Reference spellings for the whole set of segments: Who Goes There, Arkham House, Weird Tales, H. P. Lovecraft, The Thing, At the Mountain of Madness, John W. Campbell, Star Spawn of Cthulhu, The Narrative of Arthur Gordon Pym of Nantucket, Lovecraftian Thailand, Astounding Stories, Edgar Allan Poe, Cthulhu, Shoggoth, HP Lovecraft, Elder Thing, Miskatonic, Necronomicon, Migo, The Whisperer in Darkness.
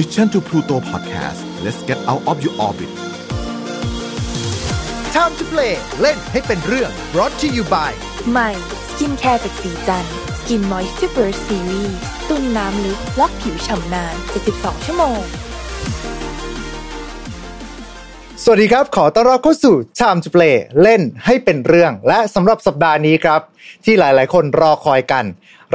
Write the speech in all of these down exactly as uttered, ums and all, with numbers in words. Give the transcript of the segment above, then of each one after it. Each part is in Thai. Mission to Pluto Podcast Let's get out of your orbit Time to play เล่นให้เป็นเรื่อง Brought to you by ใหม่สกินแคร์จากสีจันทร์ Skin Moisture Series ตุ้นน้ำลึกล็อกผิวฉ่ำนานเจ็ดสิบสองชั่วโมงสวัสดีครับขอต้อนรับเข้าสู่ Time to Play เล่นให้เป็นเรื่องและสำหรับสัปดาห์นี้ครับที่หลายๆคนรอคอยกัน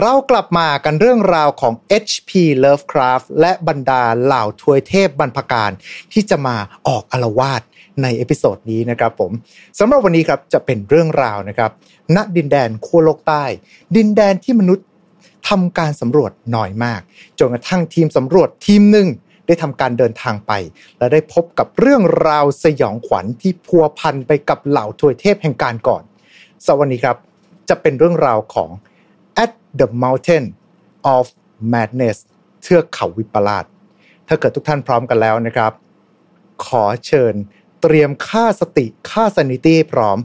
เรากลับมากันเรื่องราวของ เอช พี Lovecraft และบรรดาเหล่าทวยเทพบรรพกาลที่จะมาออกอาละวาดในเอพิโซดนี้นะครับผมสำหรับวันนี้ครับจะเป็นเรื่องราวนะครับณดินแดนขั้วโลกใต้ดินแดนที่มนุษย์ทำการสำรวจน้อยมากจนกระทั่งทีมสำรวจทีมหนึ่งได้ทำการเดินทางไปและได้พบกับเรื่องราวสยองขวัญที่พัวพันไปกับเหล่าทวยเทพแห่งกาลก่อนสวัสดีครับจะเป็นเรื่องราวของ At the Mountain of Madness เทือกเขาวิปลาสถ้าเกิดทุกท่านพร้อมกันแล้วนะครับขอเชิญเตรียมค่าสติค่า sanity พร้อม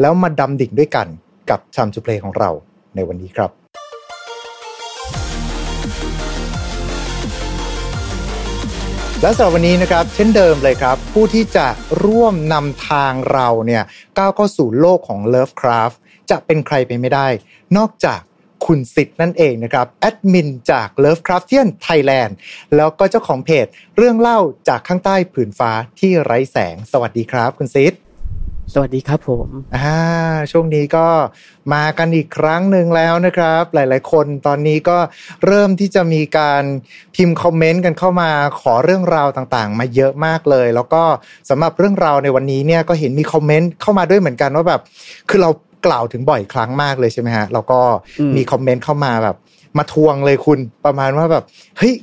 แล้วมาดำดิ่งด้วยกันกับ Time to Play ของเราในวันนี้ครับและสำหรับวันนี้นะครับเช่นเดิมเลยครับผู้ที่จะร่วมนำทางเราเนี่ยก้าวเข้าสู่โลกของ Lovecraft จะเป็นใครไปไม่ได้นอกจากคุณสิทธิ์นั่นเองนะครับแอดมินจาก Lovecraftian Thailand แล้วก็เจ้าของเพจเรื่องเล่าจากข้างใต้ผืนฟ้าที่ไร้แสงสวัสดีครับคุณสิทธิ์สวัสดีครับผมอ่าช่วงนี้ก็มากันอีกครั้งหนึ่งแล้วนะครับหลายๆคนตอนนี้ก็เริ่มที่จะมีการพิมพ์คอมเมนต์กันเข้ามาขอเรื่องราวต่างๆมาเยอะมากเลยแล้วก็สำหรับเรื่องราวในวันนี้เนี่ยก็เห็นมีคอมเมนต์เข้ามาด้วยเหมือนกันว่าแบบคือเรากล่าวถึงบ่อยครั้งมากเลยใช่ไหมฮะแล้วก็มีคอมเมนต์เข้ามาแบบมาทวงเลยคุณประมาณว่าแบบเฮ้ย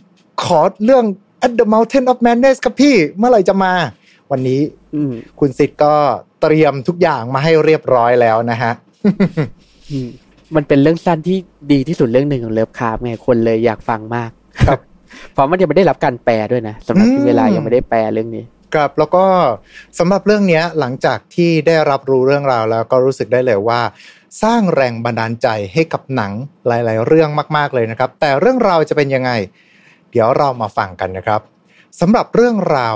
ขอเรื่อง At the Mountain of Madness ครับพี่เมื่อไหร่จะมาวันนี้คุณสิทธิ์ก็เตรียมทุกอย่างมาให้เรียบร้อยแล้วนะฮะ มันเป็นเรื่องสั้นที่ดีที่สุดเรื่องหนึ่งของเลิฟคราฟไงคนเลยอยากฟังมากครับเพราะมันยังไม่ได้รับการแปลด้วยนะสำหรับที่เวลายังไม่ได้แปลเรื่องนี้ครับแล้วก็สำหรับเรื่องนี้หลังจากที่ได้รับรู้เรื่องราวแล้วก็รู้สึกได้เลยว่าสร้างแรงบันดาลใจให้กับหนังหลายๆเรื่องมากๆเลยนะครับแต่เรื่องราวจะเป็นยังไงเดี๋ยวเรามาฟังกันนะครับสำหรับเรื่องราว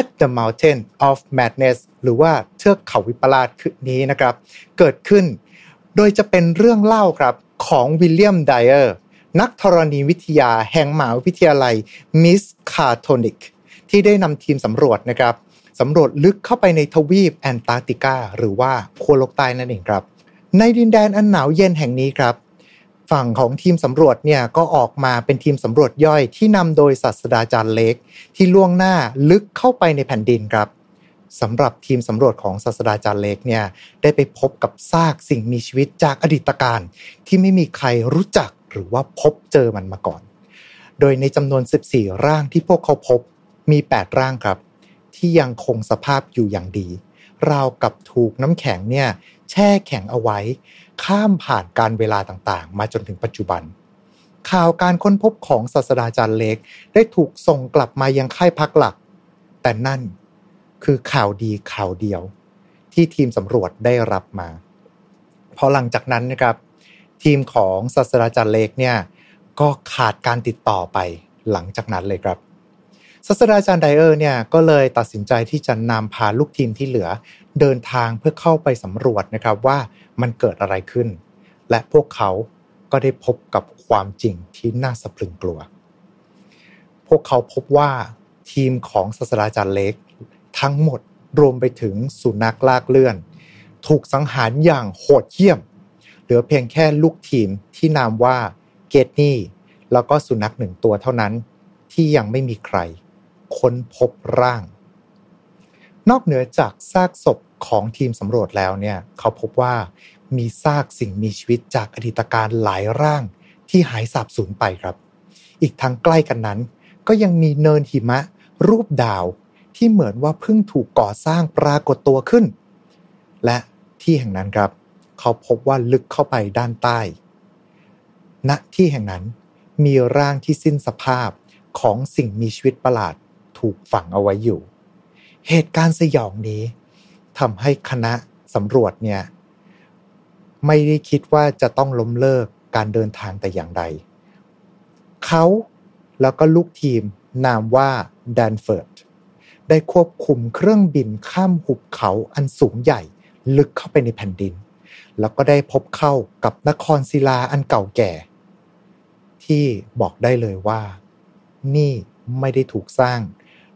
At the Mountain of Madness หรือว่าเทือกเขาวิปลาสนี้นะครับเกิดขึ้นโดยจะเป็นเรื่องเล่าครับของวิลเลียมไดเออร์นักธรณีวิทยาแห่งมหาวิทยาลัยมิสคาโทนิกที่ได้นำทีมสำรวจนะครับสำรวจลึกเข้าไปในทวีปแอนตาร์กติกาหรือว่าขั้วโลกใต้นั่นเองครับในดินแดนอันหนาวเย็นแห่งนี้ครับฝั่งของทีมสำรวจเนี่ยก็ออกมาเป็นทีมสำรวจย่อยที่นำโดยศาสตราจารย์เล็กที่ล่วงหน้าลึกเข้าไปในแผ่นดินครับสำหรับทีมสำรวจของศาสตราจารย์เล็กเนี่ยได้ไปพบกับซากสิ่งมีชีวิตจากอดีตการที่ไม่มีใครรู้จักหรือว่าพบเจอมันมาก่อนโดยในจำนวนสิบสี่ร่างที่พวกเขาพบมีแปดร่างครับที่ยังคงสภาพอยู่อย่างดีราวกับถูกน้ำแข็งเนี่ยแช่แข็งเอาไว้ข้ามผ่านการเวลาต่างๆมาจนถึงปัจจุบันข่าวการค้นพบของศาสตราจารย์เล็กได้ถูกส่งกลับมายังค่ายพักหลักแต่นั่นคือข่าวดีข่าวเดียวที่ทีมสำรวจได้รับมาพอหลังจากนั้นนะครับทีมของศาสตราจารย์เล็กเนี่ยก็ขาดการติดต่อไปหลังจากนั้นเลยครับศาสตราจารย์ไดเออร์เนี่ยก็เลยตัดสินใจที่จะนำพาลูกทีมที่เหลือเดินทางเพื่อเข้าไปสำรวจนะครับว่ามันเกิดอะไรขึ้นและพวกเขาก็ได้พบกับความจริงที่น่าสะพรึงกลัวพวกเขาพบว่าทีมของศาสตราจารย์เล็กทั้งหมดรวมไปถึงสุนัขลากเลื่อนถูกสังหารอย่างโหดเหี้ยมเหลือเพียงแค่ลูกทีมที่นามว่าเกตนี่แล้วก็สุนัขหนึ่งตัวเท่านั้นที่ยังไม่มีใครค้นพบร่างนอกเหนือจากซากศพของทีมสำรวจแล้วเนี่ยเขาพบว่ามีซากสิ่งมีชีวิตจากอดีตกาลหลายร่างที่หายสาบสูญไปครับอีกทั้งใกล้กันนั้นก็ยังมีเนินหิมะรูปดาวที่เหมือนว่าเพิ่งถูกก่อสร้างปรากฏตัวขึ้นและที่แห่งนั้นครับเขาพบว่าลึกเข้าไปด้านใต้ณที่แห่งนั้นมีร่างที่สิ้นสภาพของสิ่งมีชีวิตประหลาดถูกฝังเอาไว้อยู่เหตุการณ์สยองนี้ทำให้คณะสำรวจเนี่ยไม่ได้คิดว่าจะต้องล้มเลิกการเดินทางแต่อย่างใดเขา แล้วก็ลูกทีมนามว่าแดนเฟิร์ดได้ควบคุมเครื่องบินข้ามหุบเขาอันสูงใหญ่ลึกเข้าไปในแผ่นดินแล้วก็ได้พบเข้ากับนครศิลาอันเก่าแก่ที่บอกได้เลยว่านี่ไม่ได้ถูกสร้าง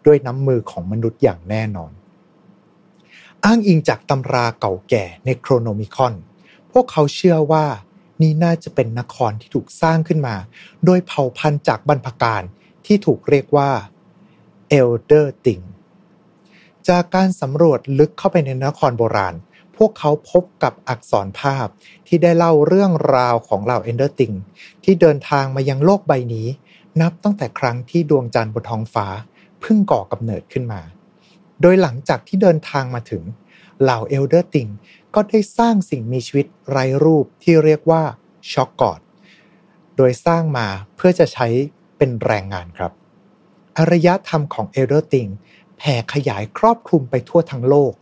ด้วยน้ำมือของมนุษย์อย่างแน่นอนอ้างอิงจากตำราเก่าแก่Necronomiconพวกเขาเชื่อว่านี่น่าจะเป็นนครที่ถูกสร้างขึ้นมาโดยเผ่าพันธุ์จากบรรพกาลที่ถูกเรียกว่า Elder Thing จากการสำรวจลึกเข้าไปในนครโบราณพวกเขาพบกับอักษรภาพที่ได้เล่าเรื่องราวของเหล่า Elder Thing ที่เดินทางมายังโลกใบนี้นับตั้งแต่ครั้งที่ดวงจันทร์บนท้องฟ้าเพิ่งก่อกำเนิดขึ้นมาโดยหลังจากที่เดินทางมาถึงเหล่า Elder Thingก็ได้สร้างสิ่งมีชีวิตไร้รูปที่เรียกว่าช็อกกอดโดยสร้างมาเพื่อจะใช้เป็นแรงงานครับอารยธรรมของ Elder Thing แผ่ขยายครอบคลุมไปทั่วทั้งโลก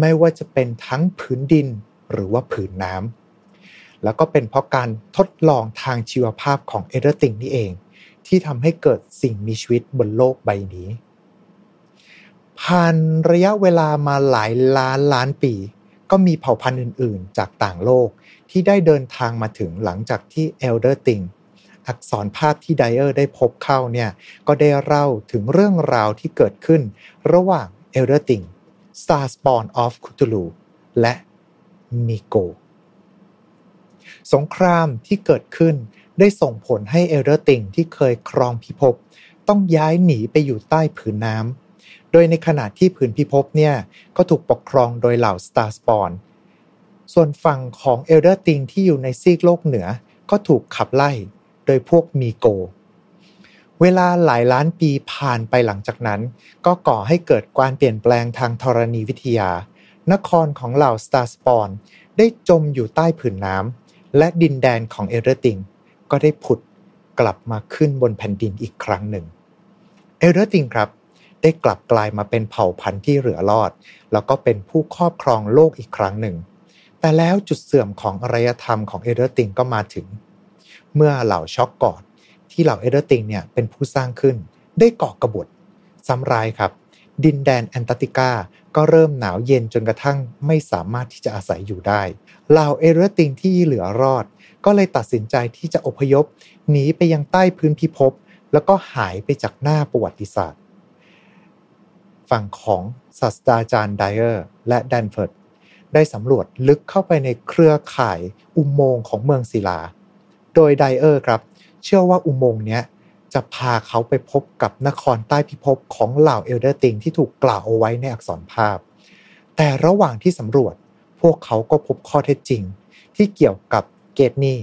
ไม่ว่าจะเป็นทั้งผืนดินหรือว่าผืนน้ำแล้วก็เป็นเพราะการทดลองทางชีวภาพของ Elder Thing นี่เองที่ทำให้เกิดสิ่งมีชีวิตบนโลกใบนี้ผ่านระยะเวลามาหลายล้านล้านปีก็มีเผ่าพันธุ์อื่นๆจากต่างโลกที่ได้เดินทางมาถึงหลังจากที่ Elder Thing อักษรภาพที่ไดเออร์ได้พบเข้าเนี่ยก็ได้เล่าถึงเรื่องราวที่เกิดขึ้นระหว่าง Elder Thing Star Spawn of Cthulhu และ Migo สงครามที่เกิดขึ้นได้ส่งผลให้ Elder Thing ที่เคยครองพิภพต้องย้ายหนีไปอยู่ใต้ผืนน้ำโดยในขณะที่ผืนพิภพเนี่ยก็ถูกปกครองโดยเหล่า Star Spawn ส่วนฝั่งของ Elder Thing ที่อยู่ในซีกโลกเหนือก็ถูกขับไล่โดยพวก Migo เวลาหลายล้านปีผ่านไปหลังจากนั้นก็ก่อให้เกิดการเปลี่ยนแปลงทางธรณีวิทยานครของเหล่า Star Spawn ได้จมอยู่ใต้ผืนน้ำและดินแดนของ Elder Thing ก็ได้ผุดกลับมาขึ้นบนแผ่นดินอีกครั้งหนึ่ง Elder Thing ครับได้กลับกลายมาเป็นเผ่าพันธุ์ที่เหลือรอดแล้วก็เป็นผู้ครอบครองโลกอีกครั้งหนึ่งแต่แล้วจุดเสื่อมของอารยธรรมของเอเดอร์ติงก็มาถึงเมื่อเหล่าช็อกกอดที่เหล่าเอเดอร์ติงเนี่ยเป็นผู้สร้างขึ้นได้ก่อกบฏซ้ำร้ายครับดินแดนแอนตาร์กติกาก็เริ่มหนาวเย็นจนกระทั่งไม่สามารถที่จะอาศัยอยู่ได้เหล่าเอเดอร์ติงที่เหลือรอดก็เลยตัดสินใจที่จะอพยพหนีไปยังใต้พื้นพิภพแล้วก็หายไปจากหน้าประวัติศาสตร์ฝั่งของศาสตราจารย์ไดเออร์และแดนเฟิร์ดได้สำรวจลึกเข้าไปในเครือข่ายอุโมงค์ของเมืองศิลาโดยไดเออร์ครับเชื่อว่าอุโมงค์เนี้ยจะพาเขาไปพบกับนครใต้พิภพของเหล่า Elder Thing ที่ถูกกล่าวเอาไว้ในอักษรภาพแต่ระหว่างที่สำรวจพวกเขาก็พบข้อเท็จจริงที่เกี่ยวกับเกตนี่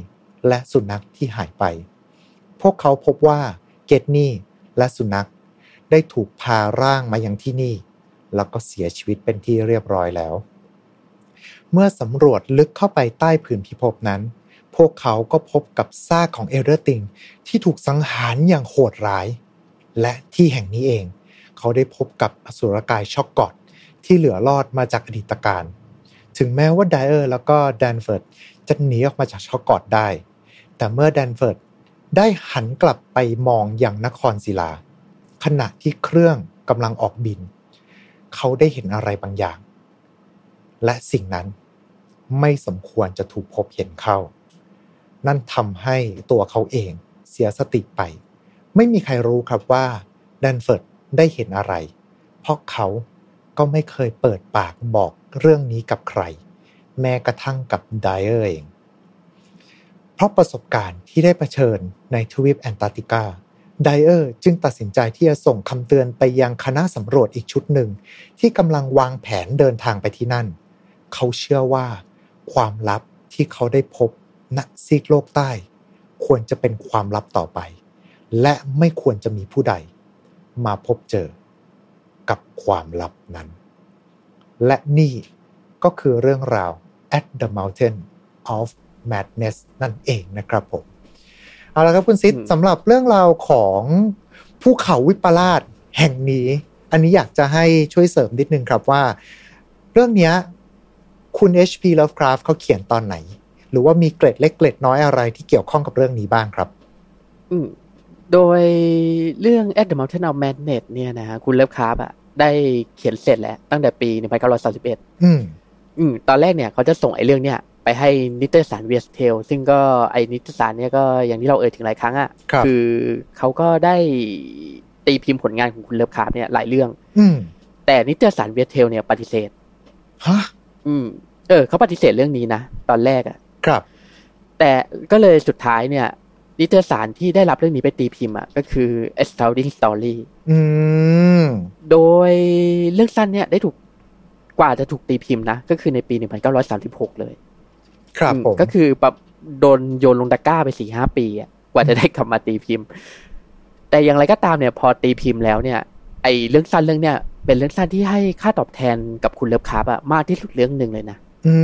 และสุนัขที่หายไปพวกเขาพบว่าเกตนี่และสุนัขได้ถูกพาร่างมายังที่นี่แล้วก็เสียชีวิตเป็นที่เรียบร้อยแล้วเมื่อสำรวจลึกเข้าไปใต้ผืนพิภพนั้นพวกเขาก็พบกับซากของ Elder Thing ที่ถูกสังหารอย่างโหดร้ายและที่แห่งนี้เองเขาได้พบกับอสุรกายช็อกกอดที่เหลือรอดมาจากอดีตกาลถึงแม้ว่าไดเออร์แล้วก็แดนเฟิร์ดจะหนีออกมาจากช็อกกอดได้แต่เมื่อแดนเฟิร์ดได้หันกลับไปมองยังนครศิลาขณะที่เครื่องกำลังออกบินเขาได้เห็นอะไรบางอย่างและสิ่งนั้นไม่สมควรจะถูกพบเห็นเข้านั่นทำให้ตัวเขาเองเสียสติไปไม่มีใครรู้ครับว่าแดนเฟิร์ดได้เห็นอะไรเพราะเขาก็ไม่เคยเปิดปากบอกเรื่องนี้กับใครแม้กระทั่งกับไดเออร์เองเพราะประสบการณ์ที่ได้เผชิญในทวีปแอนตาร์กติกาไดเออร์จึงตัดสินใจที่จะส่งคำเตือนไปยังคณะสำรวจอีกชุดหนึ่งที่กำลังวางแผนเดินทางไปที่นั่นเขาเชื่อว่าความลับที่เขาได้พบณซีกโลกใต้ควรจะเป็นความลับต่อไปและไม่ควรจะมีผู้ใดมาพบเจอกับความลับนั้นและนี่ก็คือเรื่องราว At the Mountain of Madness นั่นเองนะครับผมเอาละครับคุณซิดสำหรับเรื่องราวของภูเขาวิปลาสแห่งนี้อันนี้อยากจะให้ช่วยเสริมนิดนึงครับว่าเรื่องนี้คุณ เอช พี Lovecraft เขาเขียนตอนไหนหรือว่ามีเกร็ดเล็กเกร็ดน้อยอะไรที่เกี่ยวข้องกับเรื่องนี้บ้างครับอืม โดยเรื่อง At the Mountain of Madness เนี่ยนะฮะคุณLovecraftอ่ะได้เขียนเสร็จแล้วตั้งแต่ปีหนึ่งพันเก้าร้อยสามสิบเอ็ดอืมอืมตอนแรกเนี่ยเขาจะส่งไอ้เรื่องเนี้ยไปให้นิตยสาร Weird Tale ซึ่งก็ไอ้นิตยสารเนี่ยก็อย่างที่เราเอ่ยถึงหลายครั้งอ่ะ ค, คือเขาก็ได้ตีพิมพ์ผลงานของคุณLovecraftเนี่ยหลายเรื่องอืมแต่นิตยสาร Weird Tale เนี่ยปฏิเสธฮะอืมเออเขาปฏิเสธเรื่องนี้นะตอนแรกอ่ะครับแต่ก็เลยสุดท้ายเนี่ยนิตยสารที่ได้รับเรื่องนี้ไปตีพิมพ์อ่ะก็คือ Astounding Stories อืมโดยเรื่องสั้นเนี่ยได้ถูกกว่าจะถูกตีพิมพ์นะก็คือในปีหนึ่งพันเก้าร้อยสามสิบหกเลยครับผมก็คือแบบโดนโยนลงตะกร้าไป สี่ถึงห้า ปีอ่ะกว่าจะได้กลับมาตีพิมพ์แต่อย่างไรก็ตามเนี่ยพอตีพิมพ์แล้วเนี่ยไอ้เรื่องสั้นเรื่องเนี้ยเป็นเรื่องสั้นที่ให้ค่าตอบแทนกับคุณเลิฟคราฟต์อ่ะมากที่สุดเรื่องนึงเลยนะอื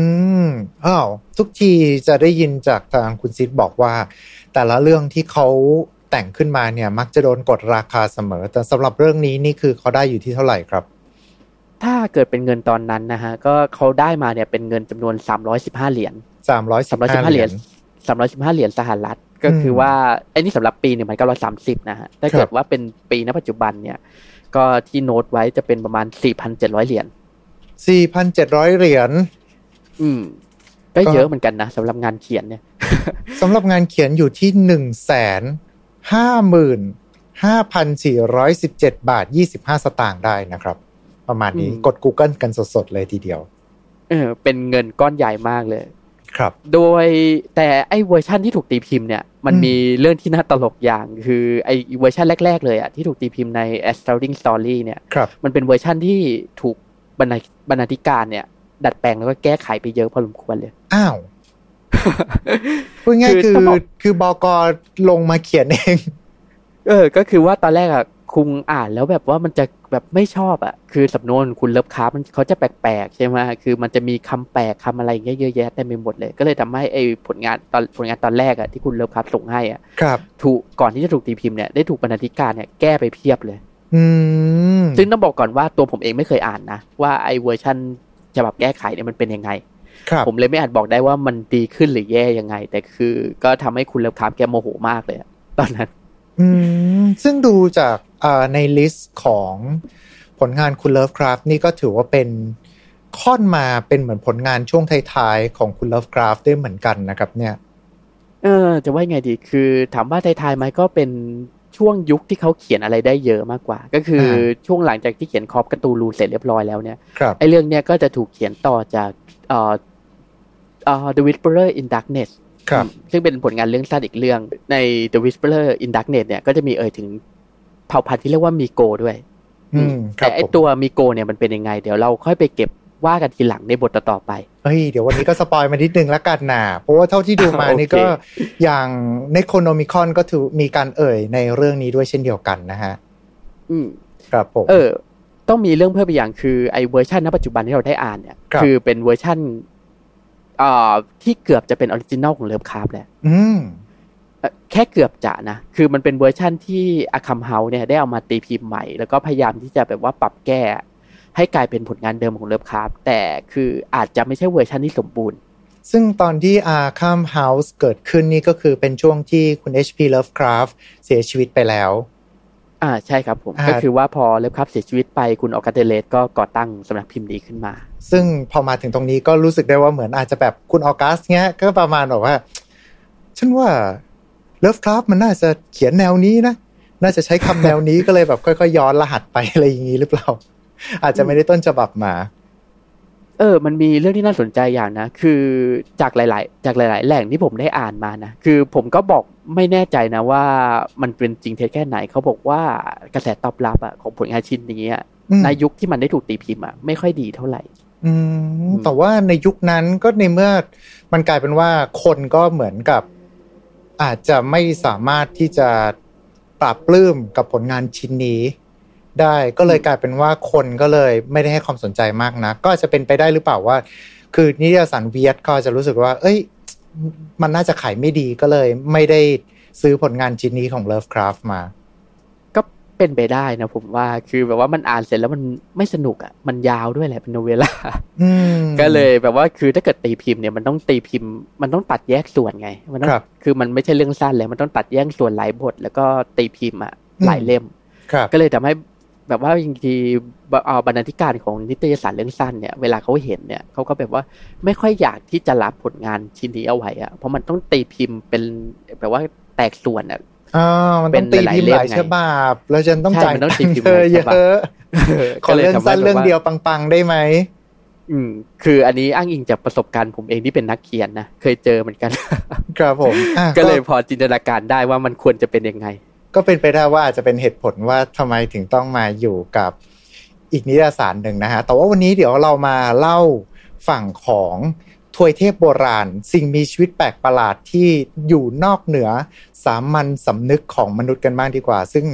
มอ้าวทุกทีจะได้ยินจากทางคุณซิดบอกว่าแต่ละเรื่องที่เขาแต่งขึ้นมาเนี่ยมักจะโดนกดราคาเสมอแต่สำหรับเรื่องนี้นี่คือเขาได้อยู่ที่เท่าไหร่ครับถ้าเกิดเป็นเงินตอนนั้นนะฮะก็เขาได้มาเนี่ยเป็นเงินจำนวนสามร้อยสิบห้าเหรียญสามร้อยสิบห้าเหรียญสามร้อยสิบห้าเหรียญสหรัฐก็คือว่าไอ้นี่สำหรับปีหนึ่งพันเก้าร้อยสามสิบนะฮะถ้าเกิดว่าเป็นปีณปัจจุบันเนี่ยก็ที่โน้ตไว้จะเป็นประมาณ สี่พันเจ็ดร้อย เหรียญ สี่พันเจ็ดร้อย เหรียญอืมก็เยอะเหมือนกันนะสำหรับงานเขียนเนี่ยสำหรับงานเขียนอยู่ที่ หนึ่งแสนห้าหมื่นห้าพันสี่ร้อยสิบเจ็ด บาท ยี่สิบห้า สตางค์ได้นะครับประมาณนี้กด Google กันสดๆเลยทีเดียวเออเป็นเงินก้อนใหญ่มากเลยครับโดยแต่ไอ้เวอร์ชันที่ถูกตีพิมพ์เนี่ยมันมีเรื่องที่น่าตลกอย่างคือไอ้เวอร์ชันแรกๆเลยอ่ะที่ถูกตีพิมพ์ใน Astounding Story เนี่ยมันเป็นเวอร์ชันที่ถูกบรรณาบรรณาธิการเนี่ยดัดแปลงแล้วก็แก้ไขไปเยอะพอสมควรเลยอ้าวพูดง่ายคือคือบก.ลงมาเขียนเองเออก็คือว่าตอนแรกอ่ะคุงอ่านแล้วแบบว่ามันจะแบบไม่ชอบอ่ะคือสำนวนคุณเลิฟคราฟต์มันเขาจะแปลกๆใช่ไหมคือมันจะมีคำแปลกคำอะไรเงี้ยเยอะแยะเต็มไปหมดเลยก็เลยทำให้ไอ้ผลงานตอนผลงานตอนแรกอ่ะที่คุณเลิฟคราฟต์ส่งให้อ่ะครับถูกก่อนที่จะถูกตีพิมพ์เนี่ยได้ถูกบรรณาธิการเนี่ยแก้ไปเพียบเลยอืมซึ่งต้องบอกก่อนว่าตัวผมเองไม่เคยอ่านนะว่าไอ้เวอร์ชันฉบับแก้ไขเนี่ยมันเป็นยังไงผมเลยไม่อาจบอกได้ว่ามันดีขึ้นหรือแย่ยังไงแต่คือก็ทำให้คุณเลิฟคราฟต์แกโมโหมากเลยตอนนั้นอืมซึ่งดูจากในลิสต์ของผลงานคุณเลิฟคราฟต์นี่ก็ถือว่าเป็นค่อนมาเป็นเหมือนผลงานช่วงท้ายๆของคุณเลิฟคราฟต์ด้วยเหมือนกันนะครับเนี่ยเออจะว่าไงดีคือถามว่าท้ายๆไหมก็เป็นช่วงยุคที่เขาเขียนอะไรได้เยอะมากกว่าก็คือช่วงหลังจากที่เขียนคอปการ์ตูลูเสร็จเรียบร้อยแล้วเนี่ยไอ้เรื่องเนี้ยก็จะถูกเขียนต่อจากเอ่อเอ่อ The Whisperer in Darkness ครับซึ่งเป็นผลงานเรื่องสั้นอีกเรื่องใน The Whisperer in Darkness เนี่ยก็จะมีเอ่ยถึงเผ่าพันธุ์ที่เรียกว่ามิโกด้วยอืมแต่ไอ้ตัวมิโกเนี่ยมันเป็นยังไงเดี๋ยวเราค่อยไปเก็บว่ากันทีหลังในบทต่อๆไปเฮ้ยเดี๋ยววันนี้ก็สปอยมานิดนึงละกันนะเพราะว่าเท่าที่ดูมา นี่ก็อย่าง Necronomicon ก็ถือมีการเอ่ยในเรื่องนี้ด้วยเช่นเดียวกันนะฮะอืมครับผมเออต้องมีเรื่องเพิ่มอีกอย่างคือไอ้เวอร์ชันณปัจจุบันที่เราได้อ่านเนี่ย คือเป็นเวอร์ชันอ่าที่เกือบจะเป็นออริจินอลของเลิฟคราฟต์แหละอืมแค่เกือบจะนะคือมันเป็นเวอร์ชันที่อาคัมเฮาเนี่ยได้เอามาตีพิมพ์ใหม่แล้วก็พยายามที่จะแบบว่าปรับแก้ให้กลายเป็นผลงานเดิมของเลิฟคราฟต์แต่คืออาจจะไม่ใช่เวอร์ชันที่สมบูรณ์ซึ่งตอนที่อาคัมเฮาส์เกิดขึ้นนี่ก็คือเป็นช่วงที่คุณ เอช พี Lovecraft เสียชีวิตไปแล้วอ่าใช่ครับผมก็คือว่าพอเลิฟคราฟต์เสียชีวิตไปคุณออกัสเตเลสก็ก่อตั้งสำนักพิมพ์นี้ขึ้นมาซึ่งพอมาถึงตรงนี้ก็รู้สึกได้ว่าเหมือนอาจจะแบบคุณออกัสเงี้ยก็ประมาณบอกว่าฉันว่าเลิฟคราฟต์มันน่าจะเขียนแนวนี้นะน่าจะใช้คำแนวนี้ก็เลยแบบค่อยๆย้อนรหัสไปอะไรอย่างนี้หรือเปล่าอาจจะไม่ได้ต้นฉบับมาเออมันมีเรื่องที่น่าสนใจอย่างนะคือจากหลายๆจากหลายๆแหล่งที่ผมได้อ่านมานะคือผมก็บอกไม่แน่ใจนะว่ามันเป็นจริงเท็จแค่ไหนเขาบอกว่ากระแสตอบรับอ่ะของผลงานชิ้นนี้อ่ะในยุคที่มันได้ถูกตีพิมพ์อ่ะไม่ค่อยดีเท่าไหร่อืมแต่ว่าในยุคนั้นก็ในเมื่อมันกลายเป็นว่าคนก็เหมือนกับอาจจะไม่สามารถที่จะปราบปลื้มกับผลงานชิ้นนี้ได้ก็เลยกลายเป็นว่าคนก็เลยไม่ได้ให้ความสนใจมากนะก็จะเป็นไปได้หรือเปล่าว่าคือนิตยสารเวียดก็จะรู้สึกว่าเอ้ยมันน่าจะขายไม่ดีก็เลยไม่ได้ซื้อผลงานชิ้นนี้ของ Lovecraft มาก็ เป็นไปได้นะผมว่าคือแบบว่ามันอ่านเสร็จแล้วมันไม่สนุกอ่ะมันยาวด้วยแหละเป็นโนเวล่าก็เลยแบบว่าคือถ้าเกิดตีพิมพ์เนี่ยมันต้องตีพิมพ์มันต้องตัดแยกส่วนไงมันต้องคือมันไม่ใช่เรื่องสั้นเลยมันต้องตัดแยกส่วนหลายบทแล้วก็ตีพิมพ์อ่ะหลายเล่มก็เลยทำให้แบบว่าอย่างที่เอาบรรณาธิการของนิตยสารเรื่องสั้นเนี่ยเวลาเขาเห็นเนี่ยเขาก็แบบว่าไม่ค่อยอยากที่จะรับผลงานชิ้นนี้เอาไว้อ่ะเพราะมันต้องตีพิมพ์เป็นแบบว่าแตกส่วนอ่ะอ่ามันต้องตีพิมพ์หลายฉบับแล้วฉันต้องจ่ายตังค์เธอเยอะขอเรื่องสั้นเรื่องเดียวปังๆได้ไหมอืมคืออันนี้อ้างอิงจากประสบการณ์ผมเองที่เป็นนักเขียนนะเคยเจอเหมือนกันครับผมก็เลยพอจินตนาการได้ว่ามันควรจะเป็นยังไงก็เป็นไปได้ว่าอาจจะเป็นเหตุผลว่าทำไมถึงต้องมาอยู่กับอีกนิตยสารหนึ่งนะฮะแต่ว่าวันนี้เดี๋ยวเรามาเล่าฝั่งของทวยเทพโบราณสิ่งมีชีวิตแปลกประหลาดที่อยู่นอกเหนือสามัญสำนึกของมนุษย์กันบ้างดีกว่าซึ่ง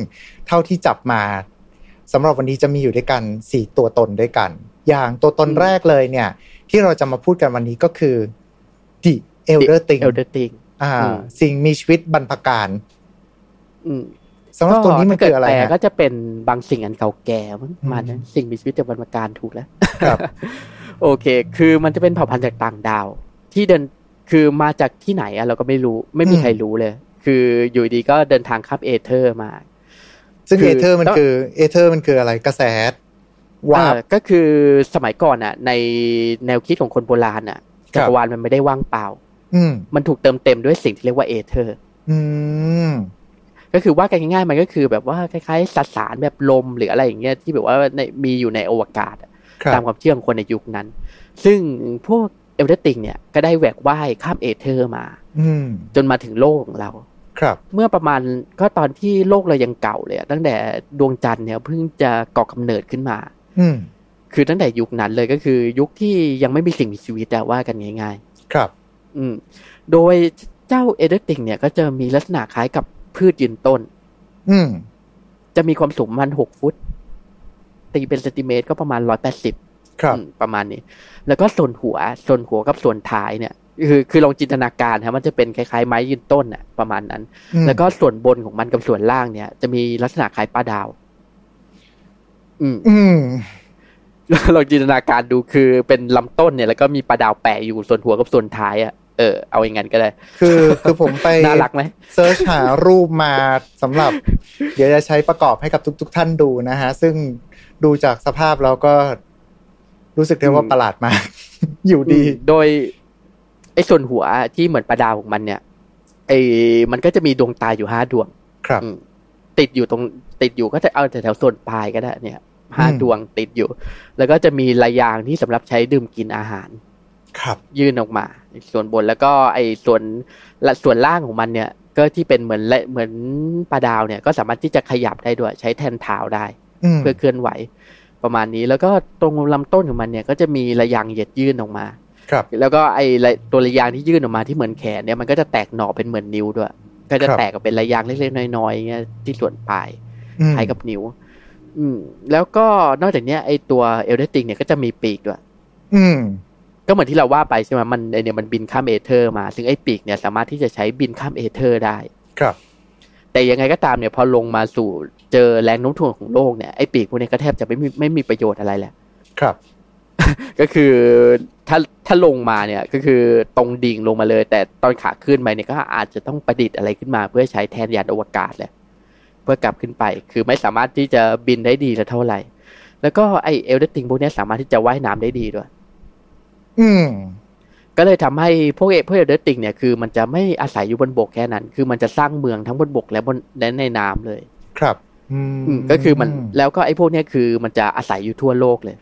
เท่าที่จับมาสำหรับวันนี้จะมีอยู่ด้วยกันสี่ตัวตนด้วยกันอย่างตัวตนแรกเลยเนี่ยที่เราจะมาพูดกันวันนี้ก็คือ The Elder Thing Elder Thing อ่าสิ่งมีชีวิตบรรพกาลอืมสำหรับตัวนี้มันคืออะไรฮะก็จะเป็นบางสิ่งอันเก่าแก่ประมาณนั้นสิ่งมีชีวิตจากบรรพกาลถูกแล้วครับโอเคคือมันจะเป็นเผ่าพันธุ์จากต่างดาวที่เดินคือมาจากที่ไหนอะเราก็ไม่รู้ไม่มีใครรู้เลยคืออยู่ดีก็เดินทางข้ามเอเธอร์มาซึ่งเอเธอร์มันคือเอเธอร์มันคืออะไรกระแสวาบก็คือสมัยก่อนอะในแนวคิดของคนโบราณอะจักรวาลมันไม่ได้ว่างเปล่ามันถูกเติมเต็มด้วยสิ่งที่เรียกว่าเอเธอร์ก็คือว่ากันง่ายๆมันก็คือแบบว่าคล้ายๆสสารแบบลมหรืออะไรอย่างเงี้ยที่แบบว่าในมีอยู่ในอวกาศตามความเชื่อของคนในยุคนั้นซึ่งพวกเอลเดอร์ติงเนี่ยก็ได้แหวกว่ายข้ามเอเธอร์มาจนมาถึงโลกของเราเมื่อประมาณก็ตอนที่โลกเรายังเก่าเลยตั้งแต่ดวงจันทร์เนี่ยเพิ่งจะก่อกำเนิดขึ้นมาคือตั้งแต่ยุคนั้นเลยก็คือยุคที่ยังไม่มีสิ่งมีชีวิตแต่ว่ากันง่ายๆครับอืมโดยเจ้าเอลเดอร์ติงเนี่ยก็จะมีลักษณะคล้ายกับพืชยืนต้นจะมีความสูงประมาณหกฟุตตีเป็นเซนติเมตรก็ประมาณหนึ่งร้อยแปดสิบครับประมาณนี้แล้วก็ส่วนหัวส่วนหัวกับส่วนท้ายเนี่ยคือคือลองจินตนาการฮะมันจะเป็นคล้ายๆไม้ยืนต้นน่ะประมาณนั้นแล้วก็ส่วนบนของมันกับส่วนล่างเนี่ยจะมีลักษณะคล้ายปลาดาวอืมอืมลองจินตนาการดูคือเป็นลำต้นเนี่ยแล้วก็มีปลาดาวแปะอยู่ส่วนหัวกับส่วนท้ายอ่ะเออเอาอย่างงั้นก็ได้คือคือผมไปน่ารักมั้ยเสิร์ชหารูปมาสำหรับเดี๋ยวจะใช้ประกอบให้กับทุกๆท่านดูนะฮะซึ่งดูจากสภาพแล้วก็รู้สึกได้ว่าประหลาดมากอยู่ดีโดยไอ้ส่วนหัวที่เหมือนปลาดาวของมันเนี่ยไอ้มันก็จะมีดวงตาอยู่ห้าดวงครับติดอยู่ตรงติดอยู่ก็จะเอาแถวๆส่วนปลายก็ได้เนี่ยห้าดวงติดอยู่แล้วก็จะมีลายยางที่สำหรับใช้ดื่มกินอาหารครับยื่นออกมาส่วนบนแล้วก็ไอ้ส่วนส่วนล่างของมันเนี่ยก็ที่เป็นเหมือนเหมือนปลาดาวเนี่ยก็สามารถที่จะขยับได้ด้วยใช้แทนเท้าได้เพื่อเคลื่อนไหวประมาณนี้แล้วก็ตรงลำต้นของมันเนี่ยก็จะมีระยางเหยียดยื่นออกมาครับแล้วก็ไอ้ตัวระยางที่ยื่นออกมาที่เหมือนแขนเนี่ยมันก็จะแตกหน่อเป็นเหมือนนิ้วด้วยก็จะแตกออกเป็นระยางเล็กๆน้อยๆเงี้ยที่ส่วนปลายคล้ายกับนิ้วอืมแล้วก็นอกจากเนี้ยไอ้ตัวเอลเดอร์ติงเนี่ยก็จะมีปีกด้วยอืมก็เหมือนที่เราว่าไปใช่ไหมมันไอเนี่ยมันบินข้ามเอเธอร์มาซึ่งไอ้ปีกเนี่ยสามารถที่จะใช้บินข้ามเอเธอร์ได้ครับแต่ยังไงก็ตามเนี่ยพอลงมาสู่เจอแรงโน้มถ่วงของโลกเนี่ยไอ้ปีกพวกนี้ก็แทบจะไม่มีไม่มีประโยชน์อะไรแหละครับ ก็คือถ้าถ้าลงมาเนี่ยก็คือตรงดิ่งลงมาเลยแต่ตอนขาขึ้นไปเนี่ยก็อาจจะต้องประดิษฐ์อะไรขึ้นมาเพื่อใช้แทนยานอวกาศแหละเพื่อกลับขึ้นไปคือไม่สามารถที่จะบินได้ดีเท่าไหร่แล้วก็ไอ้เอลเดอร์ติงพวกนี้สามารถที่จะว่ายน้ำได้ดีด้วยอืมก็เลยทำให้พวกเอพวกเอลเดอร์ติงเนี่ยคือมันจะไม่อาศัยอยู่บนบกแค่นั้นคือมันจะสร้างเมืองทั้งบนบกและบนและในน้ำเลยครับอืมก็คือมันแล้วก็ไอ้พวกเนี้ยคือมันจะอาศัยอยู่ทั่วโลกเลย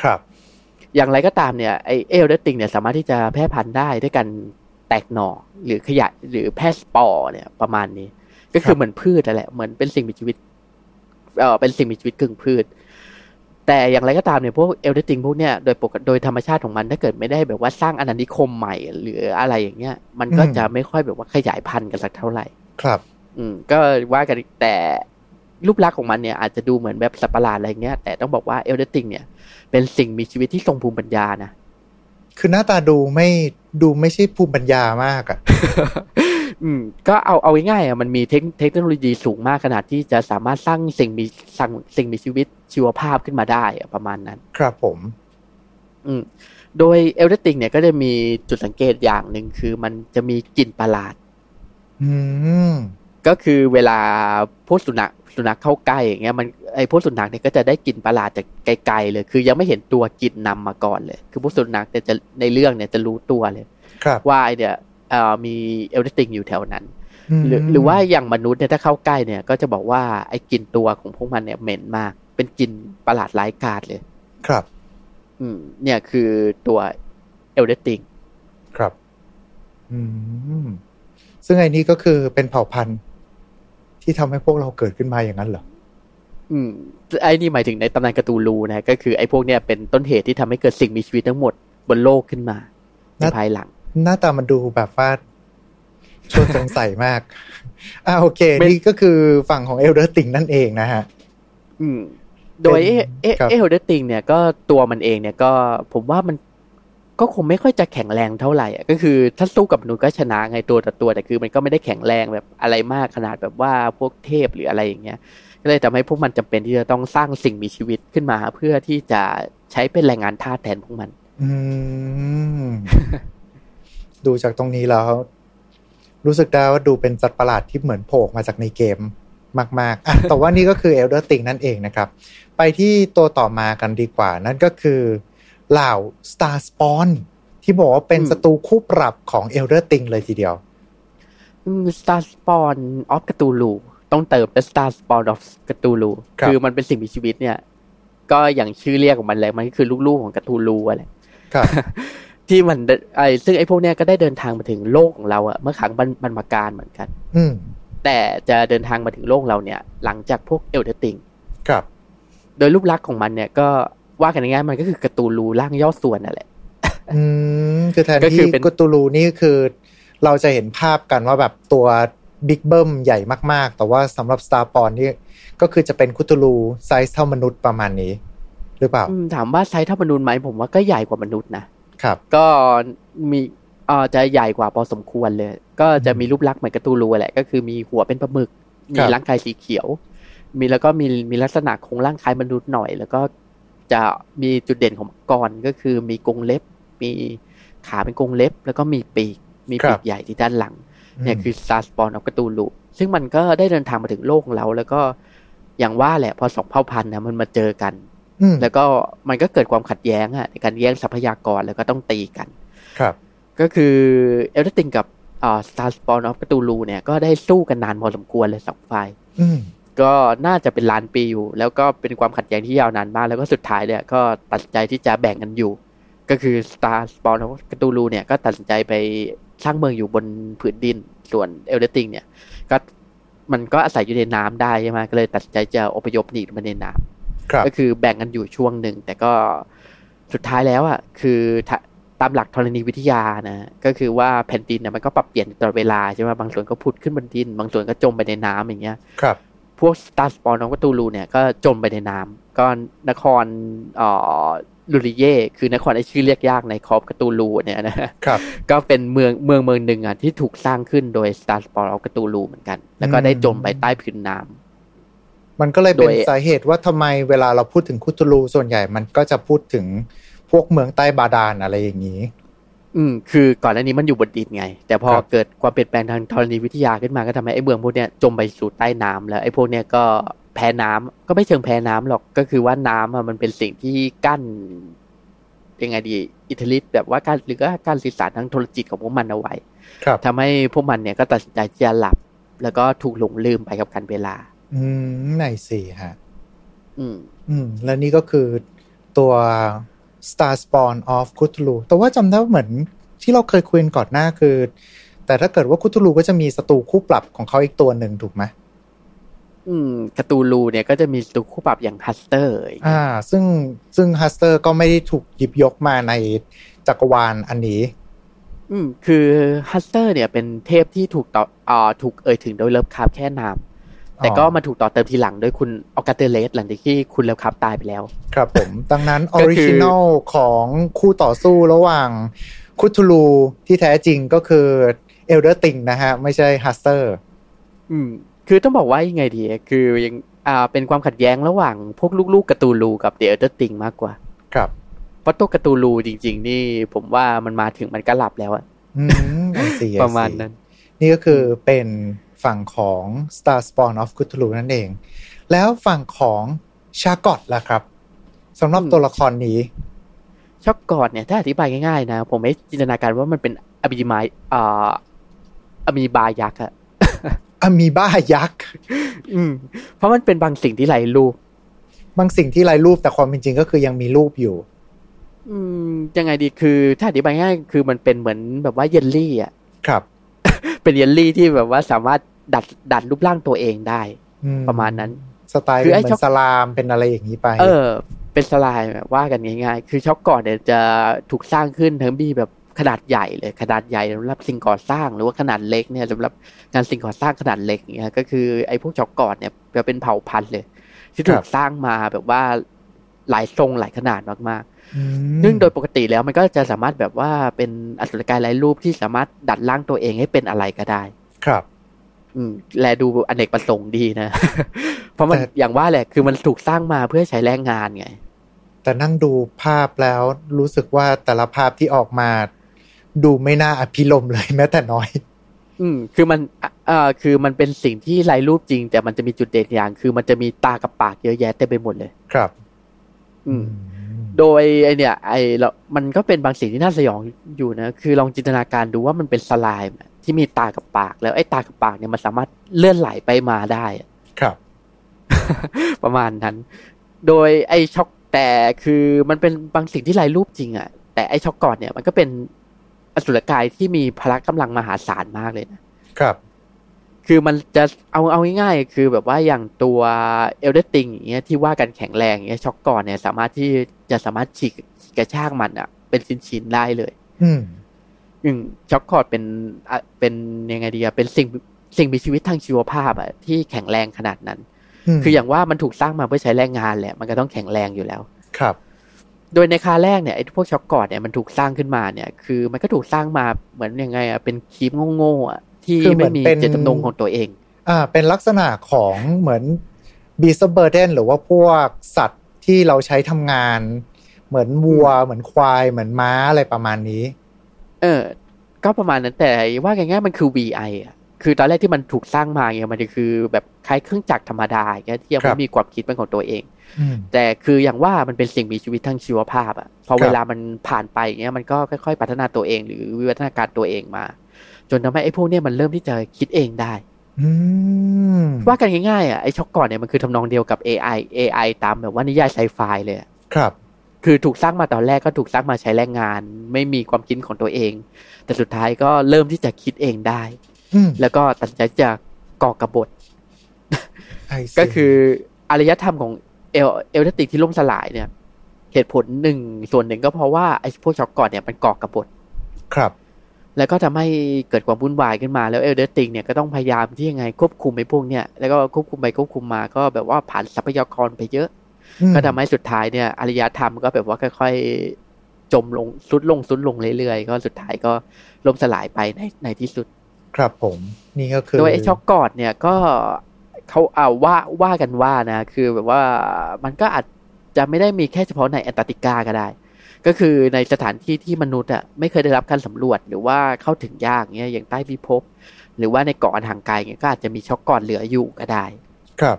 ครับอย่างไรก็ตามเนี่ยไอ้เอลเดอร์ติงเนี่ยสามารถที่จะแพร่พันธุ์ได้ด้วยการแตกหน่อหรือขยะหรือแพร่สปอร์เนี่ยประมาณนี้ก็คือเหมือนพืชนั่นแหละเหมือนเป็นสิ่งมีชีวิตเอ่อเป็นสิ่งมีชีวิตกึ่งพืชแต่อย่างไรก็ตามเนี่ยพวกเอลเดอร์ติงพวกเนี้ยโดยปกติโดยธรรมชาติของมันถ้าเกิดไม่ได้แบบว่าสร้างอาณานิคมใหม่หรืออะไรอย่างเงี้ยมันก็จะไม่ค่อยแบบว่าขยายพันธุ์กันสักเท่าไหร่ครับอืมก็ว่ากันแต่รูปลักษณ์ของมันเนี่ยอาจจะดูเหมือนแบบสัตว์ประหลาดอะไรเงี้ยแต่ต้องบอกว่าเอลเดอร์ติงเนี่ยเป็นสิ่งมีชีวิตที่ทรงภูมิปัญญานะคือหน้าตาดูไม่ดูไม่ใช่ภูมิปัญญามากอ่ะ อืมก็เอาเอาง่ายๆอ่ะมันมีเทคโนโลยีสูงมากขนาดที่จะสามารถสร้างสิ่งมีสิ่งสิ่งมีชีวิตชีวภาพขึ้นมาได้อ่ะประมาณนั้นครับผมอืมโดย Elder Thing เนี่ยก็จะมีจุดสังเกตอย่างหนึ่งคือมันจะมีกลิ่นประหลาดอืมก็คือเวลาพวกสุนัขสุนัขเข้าใกล้อย่างเงี้ยมันไอ้พวกสุนัขเนี่ยก็จะได้กลิ่นประหลาดจากไกลๆเลยคือยังไม่เห็นตัวกลิ่นนำมาก่อนเลยคือพวกสุนัขเนี่ยจะในเรื่องเนี่ยจะรู้ตัวเลยว่าไอ้เนี่ยเอ่อมี Elder Thing อยู่แถวนั้นหรือหรือว่าอย่างมนุษย์เนี่ยถ้าเข้าใกล้เนี่ยก็จะบอกว่าไอ้กลิ่นตัวของพวกมันเนี่ยเหม็นมากเป็นกลิ่นประหลาดร้ายกาจเลยครับอืมเนี่ยคือตัว Elder Thing ครับอืมซึ่งไอ้นี้ก็คือเป็นเผ่าพันธุ์ที่ทำให้พวกเราเกิดขึ้นมาอย่างนั้นเหรออืมไอ้นี่หมายถึงในตำนานกาตูลูนะก็คือไอ้พวกเนี่ยเป็นต้นเหตุที่ทำให้เกิดสิ่งมีชีวิตทั้งหมดบนโลกขึ้นมาในภายหลังหน้าตามันดูแบบว่าชวนสงสัยมากอ่าโอเคนี่ก็คือฝั่งของ Elder Thing นั่นเองนะฮะอืมโดยเอเอ Elder Thing เนี่ยก็ตัวมันเองเนี่ยก็ผมว่ามันก็คงไม่ค่อยจะแข็งแรงเท่าไหร่อ่ะก็คือถ้าสู้กับมนุษย์ก็ชนะไงตัวต่อตัวแต่คือมันก็ไม่ได้แข็งแรงแบบอะไรมากขนาดแบบว่าพวกเทพหรืออะไรอย่างเงี้ยก็เลยทำให้พวกมันจำเป็นที่จะต้องสร้างสิ่งมีชีวิตขึ้นมาเพื่อที่จะใช้เป็นแรงงานทาสแทนพวกมันอืม ดูจากตรงนี้แล้วรู้สึกได้ว่าดูเป็นสัตว์ประหลาดที่เหมือนโผล่มาจากในเกมมากๆอ่ะแต่ว่านี่ก็คือ Elder Thing นั่นเองนะครับไปที่ตัวต่อมากันดีกว่านั่นก็คือเหล่า Star Spawn ที่บอกว่าเป็นศัตรูคู่ปรับของ Elder Thing เลยทีเดียวอืม Star Spawn of Cthulhu ต้องเติมเป็น Star Spawn of Cthulhu คือมันเป็นสิ่งมีชีวิตเนี่ยก็อย่างชื่อเรียกของมันเลยมันก็คือลูกๆของ Cthulhu อะไรครับ ที่มันไอ้ซึ่งไอ้พวกเนี้ยก็ได้เดินทางมาถึงโลกของเราอะเมื่อครั้งบรรมาการเหมือนกันอืมแต่จะเดินทางมาถึงโลกเราเนี่ยหลังจากพวก Elder Thing ครับโดยรูปลักษณ์ของมันเนี่ยก็ว่ากันง่ายๆมันก็คือกระตูรูร่างย่อส่วนนั่นแหละอืมคือแทนที่กระตูรูนี่คือเราจะเห็นภาพกันว่าแบบตัวบิ๊กเบิ้มใหญ่มากๆแต่ว่าสำหรับ Star Spawn นี่ก็คือจะเป็นคุตูรูไซส์เท่ามนุษย์ประมาณนี้หรือเปล่าถามว่าไซส์เท่ามนุษย์ไหมผมว่าก็ใหญ่กว่ามนุษย์นะครับก็มีเอ่อจะใหญ่กว่าพอสมควรเลยก็จะมีรูปลักษณ์เหมือนกระตูรูแหละก็คือมีหัวเป็นปลาหมึกมีร่างกายสีเขียวมีแล้วก็มีมีลักษณะของร่างกายมนุษย์หน่อยแล้วก็จะมีจุดเด่นของมังกรก็คือมีกรงเล็บมีขาเป็นกรงเล็บแล้วก็มีปีกมีปีกใหญ่ที่ด้านหลังเนี่ยคือ Star Spawn of Cthulhu ซึ่งมันก็ได้เดินทางมาถึงโลกของเราแล้วก็อย่างว่าแหละพอสองเผ่าพันธุ์นะมันมาเจอกันแล้วก็มันก็เกิดความขัดแย้งอ่ะในการแย่งทรัพยากรแล้วก็ต้องตีกันครับก็คือ Elder Thing กับอ่า Star Spawn of Cthulhu เนี่ยก็ได้สู้กันนานพอสมควรเลยสองฝ่ายก็น่าจะเป็นล้านปีอยู่แล้วก็เป็นความขัดแย้งที่ยาวนานมากแล้วก็สุดท้ายเนี่ยก็ตัดสินใจที่จะแบ่งกันอยู่ก็คือ Star Spawn of Cthulhu เนี่ยก็ตัดสินใจไปสร้างเมืองอยู่บนผืนดินส่วน Elder Thing เนี่ยก็มันก็อาศัยอยู่ในน้ำได้ใช่มั้ยก็เลยตัดสินใจจะอพยพหนีมาในน้ำก็คือแบ่งกันอยู่ช่วงนึงแต่ก็สุดท้ายแล้วอ่ะคือตามหลักธรณีวิทยานะก็คือว่าแผ่นดินเนี่ยมันก็ปรับเปลี่ยนตลอดเวลาใช่มั้ยบางส่วนก็ผุดขึ้นบนดินบางส่วนก็จมไปในน้ำอย่างเงี้ยครับพวก Star Spawn ของ Cthulhu เนี่ยก็จมไปในน้ำก็นครเอ่อลูริเย่คือนครไอ้ชื่อเรียกยากในคอฟ Cthulhu เนี่ยนะครับก็เป็นเมืองเมืองเมืองนึงอ่ะที่ถูกสร้างขึ้นโดย Star Spawn ของ Cthulhu เหมือนกันแล้วก็ได้จมไปใต้ผืนน้ำมันก็เลยเป็นสาเหตุว่าทำไมเวลาเราพูดถึง Cthulhu ส่วนใหญ่มันก็จะพูดถึงพวกเมืองใต้บาดาลอะไรอย่างนี้อืมคือก่อนหน้านี้มันอยู่บนดินไงแต่พอเกิดความเปลี่ยนแปลงทางธรณีวิทยาขึ้นมาก็ทำให้ไอ้เมืองพวกเนี้ยจมไปสู่ใต้น้ำแล้วไอ้พวกเนี้ยก็แพ้น้ำก็ไม่เชิงแพ้น้ำหรอกก็คือว่าน้ำมันเป็นสิ่งที่กั้นยังไงดีอิทธิฤทธิ์แบบว่าการหรือก็การสื่อสารทางโทรจิตของพวกมันเอาไว้ทำให้พวกมันเนี่ยก็ตัดสินใจที่จะหลับแล้วก็ถูกหลงลืมไปกับการเวลาอืมไหนสิฮะอืมอืมแล้วนี่ก็คือตัวStar Spawn of Cthulhu แต่ว่าจำได้เหมือนที่เราเคยคุยกันก่อนหน้าคือแต่ถ้าเกิดว่า Cthulhu ก็จะมีศัตรูคู่ปรับของเขาอีกตัวหนึ่งถูกไหมอืม Cthulhu เนี่ยก็จะมีศัตรูคู่ปรับอย่าง Huster อ่าซึ่งซึ่ง Huster ก็ไม่ได้ถูกหยิบยกมาในจักรวาลอันนี้อืมคือ Huster เนี่ยเป็นเทพที่ถูกต่ออ่าถูกเอ่ยถึงโดย Lovecraft แค่นามแต่ก็มาถูกต่อเติมทีหลังด้วยคุณออกัสเตเลสหลังจากที่คุณแล้วครับตายไปแล้วครับผมดังนั้นออริจินอลของคู่ต่อสู้ระหว่างคุทูลูที่แท้จริงก็คือเอ Elder Thing นะฮะไม่ใช่ Huster อืมคือต้องบอกว่ายังไงดีคือยังอ่าเป็นความขัดแย้งระหว่างพวกลูกๆกาตูลูกับ The Elder Thing มากกว่าครับเพราะตัวกาตูลูจริงๆนี่ผมว่ามันมาถึงมันก็หลับแล้วอ่ะอืมประมาณนั้นนี่ก็คือเป็นฝั่งของ Star Spawn of Cthulhu นั่นเองแล้วฝั่งของชากอตล่ะครับสำหรับตัวละครนี้ชากอตเนี่ยถ้าอธิบายง่ายๆนะผมให้จินตนาการว่ามันเป็นอบิมายเอ่ออมีบายักษ์อะอมีบายักษ์อืมเพราะมันเป็นบางสิ่งที่ไร้รูปบางสิ่งที่ไร้รูปแต่ความเป็นจริงก็คือยังมีรูปอยู่อืมยังไงดีคือถ้าอธิบายง่ายคือมันเป็นเหมือนแบบว่าเยลลี่อ่ะครับเป็นเยลลี่ที่แบบว่าสามารถดัดดัดรูปร่างตัวเองได้ประมาณนั้นสไตล์เป็นสลามเป็นอะไรอย่างนี้ไปเออเป็นสลายแบบว่ากันง่ายๆคือช็อกก่อนเนี่ยจะถูกสร้างขึ้นทั้งมีแบบขนาดใหญ่เลยขนาดใหญ่สำหรับสิ่งก่อสร้างหรือว่าขนาดเล็กเนี่ยสำหรับงานสิ่งก่อสร้างขนาดเล็กอย่างเงี้ยก็คือไอ้พวกช็อกก่อนเนี่ยจะเป็นเผ่าพันธุ์เลยที่ถูกสร้างมาแบบว่าหลายทรงหลายขนาดมากๆซึ่งโดยปกติแล้วมันก็จะสามารถแบบว่าเป็นอสุรกายไร้รูปที่สามารถดัดร่างตัวเองให้เป็นอะไรก็ได้ครับอืมแลดูอเนกประสงค์ดีนะเพราะมันอย่างว่าแหละคือมันถูกสร้างมาเพื่อใช้แรงงานไงแต่นั่งดูภาพแล้วรู้สึกว่าแต่ละภาพที่ออกมาดูไม่น่าอภิรมย์เลยแม้แต่น้อยอืมคือมันเอ่อคือมันเป็นสิ่งที่ไร้รูปจริงแต่มันจะมีจุดเด่นอย่างคือมันจะมีตากับปากเยอะแยะเต็มไปหมดเลยครับอืมโดยไอเนี่ยไอเรามันก็เป็นบางสิ่งที่น่าสยองอยู่นะคือลองจินตนาการดูว่ามันเป็นสไลม์ที่มีตากับปากแล้วไอ้ตากับปากเนี่ยมันสามารถเลื่อนไหลไปมาได้ครับ ประมาณนั้นโดยไอ้ช็อกแต่คือมันเป็นบางสิ่งที่ไร้รูปจริงอ่ะแต่ไอ้ช็อกก่อนเนี่ยมันก็เป็นอสุรกายที่มีพละกำลังมหาศาลมากเลยนะครับคือมันจะเอาเอาง่ายๆคือแบบว่าอย่างตัวเอลเดอร์ติงอย่างเงี้ยที่ว่ากันแข็งแรงอย่างเงี้ยช็อกก่อนเนี่ยสามารถที่จะสามารถฉีกกระชากมันอ่ะเป็นชิ้นๆได้เลยอืมอืมช็อกคอร์ดเป็นเป็นยังไงดีอ่ะเป็นสิ่งสิ่งมีชีวิตทางชีวภาพอ่ะที่แข็งแรงขนาดนั้นคืออย่างว่ามันถูกสร้างมาเพื่อใช้แรงงานแหละมันก็ต้องแข็งแรงอยู่แล้วครับโดยในคาแรกเนี่ยไอ้พวกช็อกคอร์ดเนี่ยมันถูกสร้างขึ้นมาเนี่ยคือมันก็ถูกสร้างมาเหมือนยังไงอ่ะเป็นคีบโง่ๆอ่ะที่ไม่มีเจตจำนงของตัวเองอ่าเป็นลักษณะของเหมือนบีสเบอร์เดนหรือว่าพวกสัตว์ที่เราใช้ทำงานเหมือนวัวเหมือนควายเหมือนม้าอะไรประมาณนี้เออก็ประมาณนั้นแต่ว่าง่ายๆมันคือ วี ไอ อ่ะคือตอนแรกที่มันถูกสร้างมาเนี่ยมันจะคือแบบคล้ายเครื่องจักรธรรมดาอย่างเงี้ยที่ยังไม่มีความคิดเป็นของตัวเองแต่คืออย่างว่ามันเป็นสิ่งมีชีวิตทางชีวภาพอ่ะพอเวลามันผ่านไปอย่างเงี้ยมันก็ค่อยๆพัฒนาตัวเองหรือวิวัฒนาการตัวเองมาจนทำให้ไอ้พวกเนี้ยมันเริ่มที่จะคิดเองได้ว่ากันง่ายๆอ่ะไอ้ช็อกก่อนเนี่ยมันคือทำนองเดียวกับ เอ ไอ เอ ไอ ตามแบบว่านิยายไซไฟเลยครับคือถูกสร้างมาตอนแรกก็ถูกสร้างมาใช้แรงงานไม่มีความคิดของตัวเองแต่สุดท้ายก็เริ่มที่จะคิดเองได้แล้วก็ตัดสินใจจะก่อกบฏก็คืออารยธรรมของเอลเอลเทติกที่ล่มสลายเนี่ยเหตุผลหนึ่งส่วนหนึ่งก็เพราะว่าไอ้พวกช็อกก่อนเนี่ยมันก่อกบฏครับแล้วก็ทำให้เกิดความวุ่นวายขึ้นมาแล้วเอลเดอร์ติงเนี่ยก็ต้องพยายามที่ยังไงควบคุมไอ้พวกเนี่ยแล้วก็ควบคุมไปควบคุมมาก็แบบว่าผ่านทรัพยากรไปเยอะก็ทำให้สุดท้ายเนี่ยอารยธรรมก็แบบว่าค่อยๆจมลงซุดลงซุดลงเรื่อยๆก็สุดท้ายก็ล่มสลายไปในในที่สุดครับผมนี่ก็คือโดยไอ้ช็อกกอดเนี่ยก็เขาเอาว่าว่ากันว่านะคือแบบว่ามันก็อาจจะไม่ได้มีแค่เฉพาะในแอนตาร์กติกาก็ได้ก็คือในสถานที่ที่มนุษย์อ่ะไม่เคยได้รับการสำรวจหรือว่าเข้าถึงยากเนี่ยอย่างใต้พิภพหรือว่าในเกาะอันห่างไกลเนี่ยก็อาจจะมีช็อกกอดเหลืออยู่ก็ได้ครับ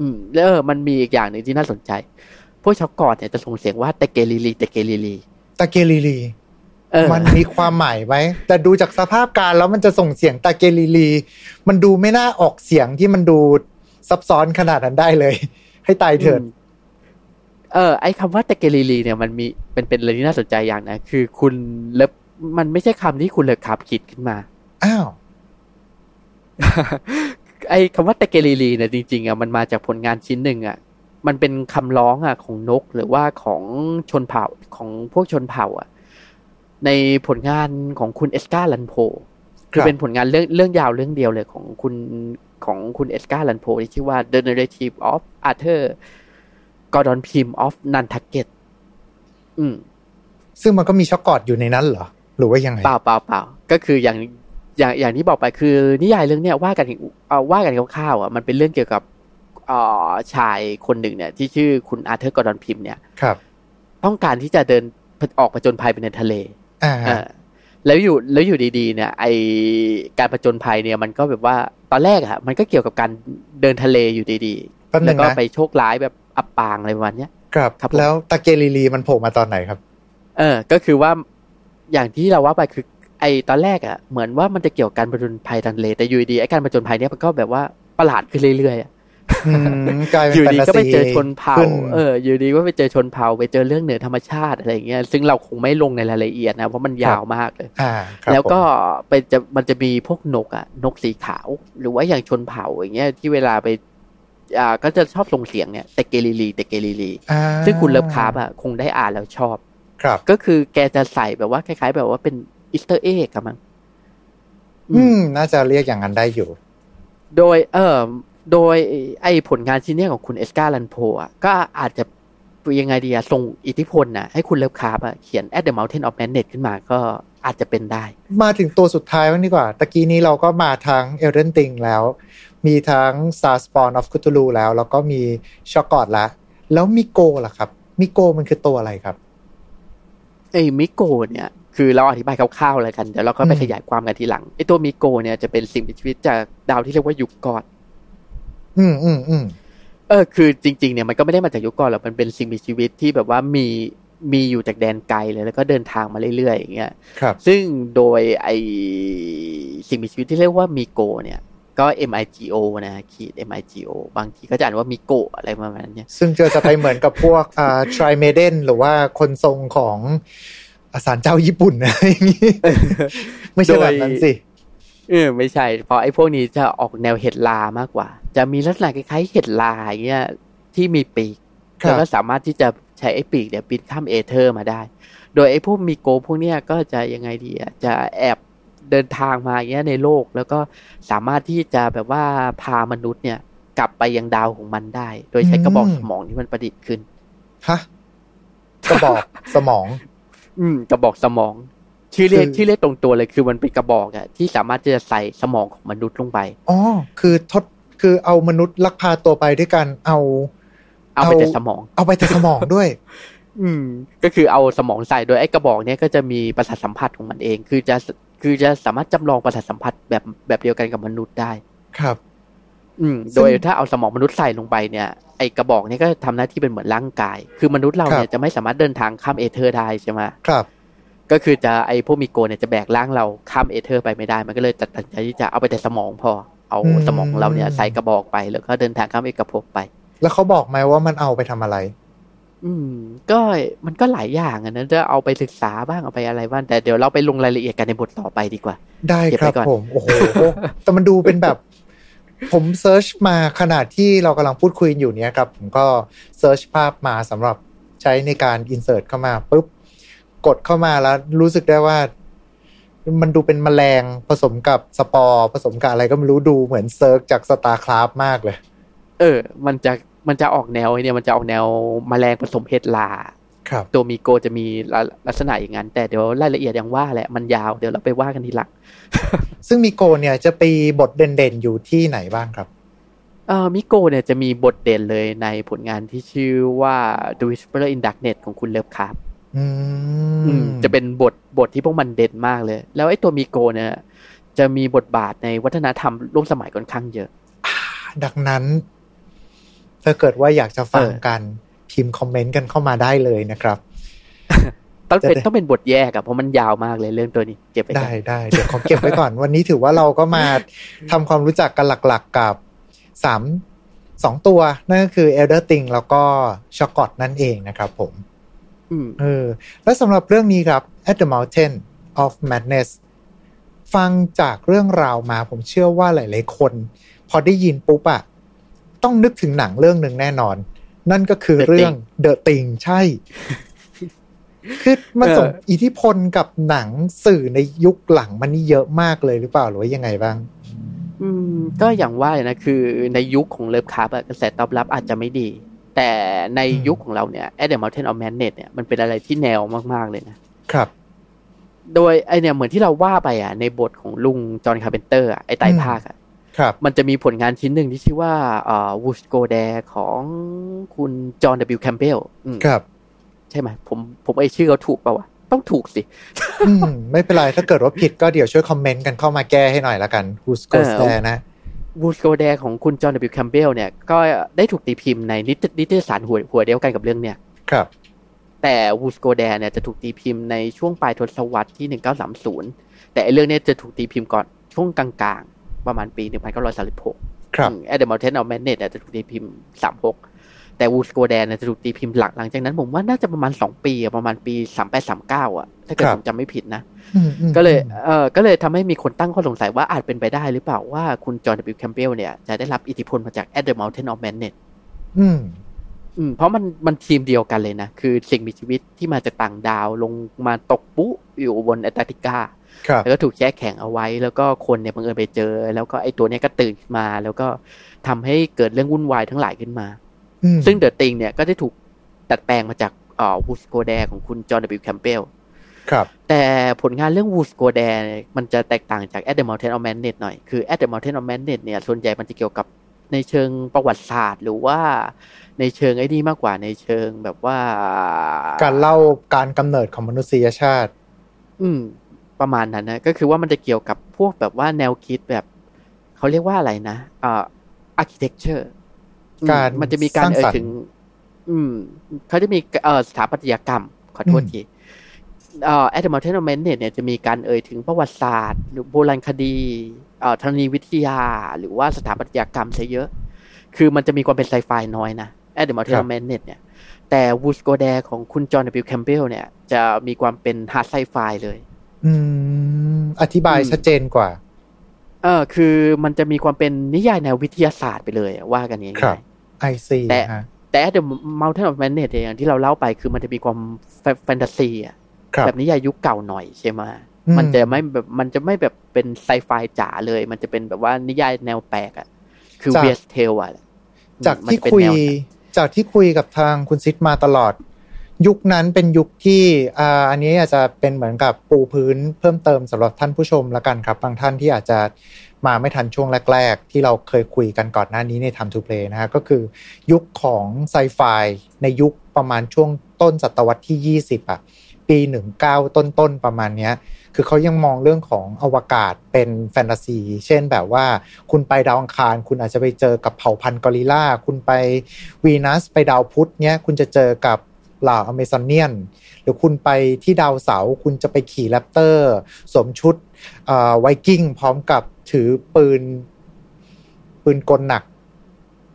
อืมแล้วมันมีอีกอย่างนึงที่น่าสนใจพวกช็อกกอดเนี่ยจะส่งเสียงว่าตะเกลีลีตะเกลีลีตะเกลีลีเออมันมีความหมายไหมแต่ดูจากสภาพการแล้วมันจะส่งเสียงตะเกลีลีมันดูไม่น่าออกเสียงที่มันดูซับซ้อนขนาดนั้นได้เลยให้ตายเถิดเออไอ้คำว่าตะเกลีลีเนี่ยมันมีเป็นเป็นอะไรที่น่าสนใจอย่างนะคือคุณเล็บมันไม่ใช่คำที่คุณเล็บขับคิดขึ้นมาอ้าวไอ้คำว่าตะเกลีลีเนี่ยจริงๆอ่ะมันมาจากผลงานชิ้นหนึ่งอ่ะมันเป็นคำร้องอ่ะของนกหรือว่าของชนเผ่าของพวกชนเผ่าอ่ะในผลงานของคุณเอสการ์ลันโพคือเป็นผลงานเรื่องเรื่องยาวเรื่องเดียวเลยของคุณของคุณเอสการ์ลันโพที่ชื่อว่า The Narrative of Arthur Gordon Pym of Nantucket อืมซึ่งมันก็มีช็อกกอดอยู่ในนั้นเหรอหรือว่ายังไงเปล่าๆๆก็คืออย่าง อย่างอย่างที่บอกไปคือนิยายเรื่องเนี้ยว่ากันเอาว่ากันคร่าวๆอ่ะมันเป็นเรื่องเกี่ยวกับเอ่อชายคนหนึ่งเนี่ยที่ชื่อคุณอาร์เธอร์กอร์ดอนพิมเนี่ยครับต้องการที่จะเดินออกผจญภัยไปในทะเลอ่าแล้วอยู่แล้วอยู่ดีๆเนี่ยไอการผจญภัยเนี่ยมันก็แบบว่าตอนแรกอ่ะมันก็เกี่ยวกับการเดินทะเลอยู่ดีๆแล้วก็ไปโชคร้ายแบบอับปางอะไรประมาณเนี้ยครับแล้วตะเกลีลีมันโผล่มาตอนไหนครับเออก็คือว่าอย่างที่เราว่าไปคือไอตอนแรกอ่ะเหมือนว่ามันจะเกี่ยวกับการผจญภัยทางทะเลแต่อยู่ดีๆไอการผจญภัยเนี่ยมันก็แบบว่าประหลาดขึ้นเรื่อยๆอ่ะอยู่ดีก็ไปเจอชนเผ่าเอออยู่ดีก็ไปเจอชนเผ่าไปเจอเรื่องเหนือธรรมชาติอะไรอย่างเงี้ยซึ่งเราคงไม่ลงในรายละเอียดนะเพราะมันยาวมากเลยแล้วก็ไปจะมันจะมีพวกนกอ่ะนกสีขาวหรือว่าอย่างชนเผ่าอย่างเงี้ยที่เวลาไปอ่าก็จะชอบส่งเสียงเนี่ยแต่เกลีลีแต่เกลีลีซึ่งคุณเลิฟคาร์ฟอ่ะคงได้อ่านแล้วชอบก็คือแกจะใส่แบบว่าคล้ายๆแบบว่าเป็นอีสเตอร์เอ็กอะมั้งอืมน่าจะเรียกอย่างนั้นได้อยู่โดยเออโดยไอ้ผลงานชิ้นนี้ของคุณเอสกาลันโพอ่ะก็อาจจะยังไงดีอ่ะส่งอิทธิพลน่ะให้คุณเลิฟคาร์ฟอ่ะเขียน At the Mountain of Madness ขึ้นมาก็อาจจะเป็นได้มาถึงตัวสุดท้ายวันนี้กว่าตะกี้นี้เราก็มาทั้ง Elder Thing แล้วมีทั้ง Star Spawn of Cthulhu แล้วแล้วก็มีช็อกกอดละแล้วมิโกล่ะครับมิโกมันคือตัวอะไรครับไอ้มิโกเนี่ยคือเราอธิบายคร่าวๆแล้วกันเดี๋ยวเราก็ไปขยายความกันทีหลังไอ้ตัวมิโกเนี่ยจะเป็นสิ่งมีชีวิตจากดาวที่เรียกว่ายุคกอดอืมอืมอืมเออคือจริงๆเนี่ยมันก็ไม่ได้มาจากยุคก่อนหรอกมันเป็นสิ่งมีชีวิตที่แบบว่ามีมีอยู่จากแดนไกลเลยแล้วก็เดินทางมาเรื่อยๆอย่างเงี้ยครับซึ่งโดยไอสิ่งมีชีวิตที่เรียกว่ามิโกเนี่ยก็ มิโก นะขีด มิโก บางทีก็จะอ่านว่ามิโกะอะไรประมาณนี้ซึ่งจะจะไปเหมือนกับพวกอ่า Trimeden หรือว่าคนทรงของศาลเจ้าญี่ปุ่นอะไรอย่างงี้ไม่ใช่แบบนั้นสิเออไม่ใช่เพราะไอ้พวกนี้จะออกแนวเห็ดลามากกว่าจะมีลักษณะคล้ายๆเห็ดลาอย่างเงี้ยที่มีปีกแล้วก็สามารถที่จะใช้ไอ้ปีกเนี่ยบินข้ามเอเธอร์มาได้โดยไอ้พวกมิโกพวกเนี้ยก็จะยังไงดีอ่ะจะแอบเดินทางมาอย่างเงี้ยในโลกแล้วก็สามารถที่จะแบบว่าพามนุษย์เนี่ยกลับไปยังดาวของมันได้โดยใช้กระบอกสมองที่มันประดิษฐ์ขึ้นฮะกระบอกสมองอืมกระบอกสมองชื่อเรียกชื่อเรียกตรงตัวเลยคือมันเป็นกระบอกอ่ะที่สามารถจะใส่สมองของมนุษย์ลงไปอ๋อคือทดคือเอามนุษย์ลักพาตัวไปด้วยการเอาเอาไปแต่สมองเอาไปแต่สมองด้วยอืมก็คือเอาสมองใส่โดยไอ้กระบอกเนี้ยก็จะมีประสาทสัมผัสของมันเองคือจะคือจะสามารถจำลองประสาทสัมผัสแบบแบบเดียวกันกับมนุษย์ได้ครับอืมโดยถ้าเอาสมองมนุษย์ใส่ลงไปเนี่ยไอ้กระบอกเนี้ยก็ทำหน้าที่เป็นเหมือนร่างกายคือมนุษย์เราเนี่ยจะไม่สามารถเดินทางข้ามเอเธอร์ได้ใช่ไหมครับก็คือจะไอ้พวกมิโกเนี่ยจะแบกร่างเราข้ามเอเธอร์ไปไม่ได้มันก็เลยตัดสินใจที่จะเอาไปแต่สมองพอเอาสมองของเราเนี่ยใส่กระบอกไปแล้วก็เดินทางข้ามเอกภพไปแล้วเขาบอกไหมว่ามันเอาไปทำอะไรอืมก็มันก็หลายอย่างอ่ะนะจะเอาไปศึกษาบ้างเอาไปอะไรบ้างแต่เดี๋ยวเราไปลงรายละเอียดกันในบทต่อไปดีกว่าได้ครับผมโอ้โห แต่มันดูเป็นแบบผมเซิร์ชมาขนาดที่เรากำลังพูดคุยอยู่เนี้ยครับผมก็เซิร์ชภาพมาสำหรับใช้ในการอินเสิร์ตเข้ามาปุ๊บกดเข้ามาแล้วรู้สึกได้ว่ามันดูเป็นแมลงผสมกับสปอร์ผสมกับอะไรก็ไม่รู้ดูเหมือนเซิร์กจาก Starcraft มากเลยเออมันจะมันจะออกแนวเนี่ยมันจะออกแนวแมลงผสมเห็ดลาครับตัวมิโกจะมีลักษณะอย่างนั้นแต่เดี๋ยวรายละเอียดยังว่าแหละมันยาวเดี๋ยวเราไปว่ากันทีหลัง ซึ่งมิโกเนี่ยจะไปบทเด่นๆอยู่ที่ไหนบ้างครับเอ่อมิโกเนี่ยจะมีบทเด่นเลยในผลงานที่ชื่อว่า The Whisperer in Darkness ของคุณเลิฟคาร์ฟอืมจะเป็นบทบทที่พวกมันเด่นมากเลยแล้วไอ้ตัวมิโกเนี่ยจะมีบทบาทในวัฒนธรรมร่วมสมัยค่อนข้างเยอะดังนั้นถ้าเกิดว่าอยากจะฟังกันพิมพ์คอมเมนต์กันเข้ามาได้เลยนะครับ ต้องเป็นต้องเป็นบทแยกอะเพราะมันยาวมากเลยเรื่องตัวนี้เก็บไว้ได้ได้เดี๋ยวขอเก็บไว้ก่อน วันนี้ถือว่าเราก็มาทำความรู้จักกันหลักๆกับสาม สองตัวนั่นก็คือ Elder Thing แล้วก็ Shoggoth นั่นเองนะครับผมเออแล้วสำหรับเรื่องนี้ครับ At the Mountain of Madness ฟังจากเรื่องราวมาผมเชื่อว่าหลายๆคนพอได้ยินปุ๊บอะต้องนึกถึงหนังเรื่องนึงแน่นอนนั่นก็คือ The เรื่อง Thing. The Thing ใช่ คือมันส่งอิทธิพลกับหนังสื่อในยุคหลังมันนี่เยอะมากเลยหรือเปล่าหรือว่ายังไงบ้างอืมก็อย่างว่านะคือในยุคของเลิฟคราฟต์กระแสตอบรับอาจจะไม่ดีแต่ในยุคของเราเนี่ย At the Mountain of Madness เนี่ยมันเป็นอะไรที่แนวมากๆเลยนะครับ โดยไอเนี่ยเหมือนที่เราว่าไปอ่ะในบทของลุงจอห์นคาร์เพนเตอร์อ่ะไอไตรภาคอ่ะมันจะมีผลงานชิ้นหนึ่งที่ชื่อว่าเอ่อ Who Goes There ของคุณจอห์น ดับเบิลยู แคมเบลครับใช่ไหมผมผมไอชื่อเขาถูกป่าววะต้องถูกสิไม่เป็นไรถ้าเกิดว่าผิดก็เดี๋ยวช่วยคอมเมนต์กันเข้ามาแก้ให้หน่อยละกัน Who Goes There นะ Who Goes There ของคุณจอห์น ดับเบิลยู แคมเบลเนี่ยก็ได้ถูกตีพิมพ์ในนิตยสารหัวหัวเดียวกันกับเรื่องเนี่ยครับแต่วูสโกแดนเนี่ยจะถูกตีพิมพ์ในช่วงปลายทศวรรษที่หนึ่งพันเก้าร้อยสามสิบแต่ไอ้เรื่องนี้จะถูกตีพิมพ์ก่อนช่วงกลางๆประมาณปีหนึ่งพันเก้าร้อยสามสิบหกครับ At the Mountain of Madness เนี่ยจะถูกตีพิมพ์สามสิบหกแต่วูสโกแดนเนี่ยจะถูกตีพิมพ์หลังหลังจากนั้นผมว่าน่าจะประมาณสองปีประมาณปีสามแปดสามเก้าอ่ะถ้าเกิดผมจำไม่ผิดนะก็เลยเอ่อก็เลยทำให้มีคนตั้งข้อสงสัยว่าอาจเป็นไปได้หรือเปล่าว่าคุณจอห์น ดับเบิลยู แคมเบลเนี่ยจะได้รับอิทธิพลมาจาก At the Mountain of Madness อืมอืมเพราะมันมันทีมเดียวกันเลยนะคือสิ่งมีชีวิตที่มาจากต่างดาวลงมาตกปุ๊อยู่บนแอนตาร์กติกาแล้วก็ถูกแช่แข็งเอาไว้แล้วก็คนเนี่ยบังเอิญไปเจอแล้วก็ไอ้ตัวเนี้ยก็ตื่นมาแล้วก็ทำให้เกิดเรื่องวุ่นวายทั้งหลายขึ้นมาซึ่ง The Thing เนี่ยก็ได้ถูกตัดแปลงมาจากเอ่อ Who Goes There ของคุณจอห์น ดับเบิลยู แคมเบลครับแต่ผลงานเรื่อง Who Goes There มันจะแตกต่างจาก At the Mountain of Madness หน่อยคือ At the Mountain of Madness เนี่ยส่วนใหญ่มันจะเกี่ยวกับในเชิงประวัติศาสตร์หรือว่าในเชิงไอ้นี่มากกว่าในเชิงแบบว่าการเล่าการกำเนิดของมนุษยชาติอืมประมาณนั้นนะก็คือว่ามันจะเกี่ยวกับพวกแบบว่าแนวคิดแบบเขาเรียกว่าอะไรนะเอ่อ architecture การมันจะมีการเอ่ยถึงอืมเขาจะมีเอ่อสถาปัตยกรรมขอโทษทีเอ่อ At the Mountain of Madness เนี่ยจะมีการเอ่ยถึงประวัติศาสตร์หรือโบราณคดีเอ่อธรณีวิทยาหรือว่าสถาปัตยกรรมซะเยอะคือมันจะมีความเป็นไซไฟน้อยนะ At the Mountain of Madness เนี่ยแต่ Who Goes There ของคุณจอห์น ดับเบิลยู แคมเบลเนี่ยจะมีความเป็นฮาร์ดไซไฟเลยอืมอธิบายชัดเจนกว่าเออคือมันจะมีความเป็นนิยายแนววิทยาศาสตร์ไปเลยว่ากันง่ายๆครับ I see แต่แต่ At the Mountain of Madness อย่างที่เราเล่าไปคือมันจะมีความแฟนตาซีอ่ะแบบนิยายยุคเก่าหน่อยใช่มั้ยมันจะไม่แบบมันจะไม่แบบเป็นไซไฟจ๋าเลยมันจะเป็นแบบว่านิยายแนวแปลกอ่ะคือเวสเทลอ่ะจากที่คุยจากที่คุยกับทางคุณซิดมาตลอดยุคนั้นเป็นยุคที่อ่าอันนี้อาจจะเป็นเหมือนกับปูพื้นเพิ่มเติมสำหรับท่านผู้ชมละกันครับบางท่านที่อาจจะมาไม่ทันช่วงแรกๆที่เราเคยคุยกันก่อนหน้านี้ใน Time to Play นะฮะก็คือยุคของไซไฟในยุคประมาณช่วงต้นศตวรรษที่ยี่สิบอ่ะปีสิบเก้าต้นๆประมาณนี้คือเขายังมองเรื่องของอวกาศเป็นแฟนตาซีเช่นแบบว่าคุณไปดาวอังคารคุณอาจจะไปเจอกับเผ่าพันธุ์กอริลลาคุณไปวีนัสไปดาวพุธเนี้ยคุณจะเจอกับเหล่าอเมซอนเนียนหรือคุณไปที่ดาวเสาร์คุณจะไปขี่แรปเตอร์สวมชุดเอ่อไวกิ้งพร้อมกับถือปืนปืนกลหนัก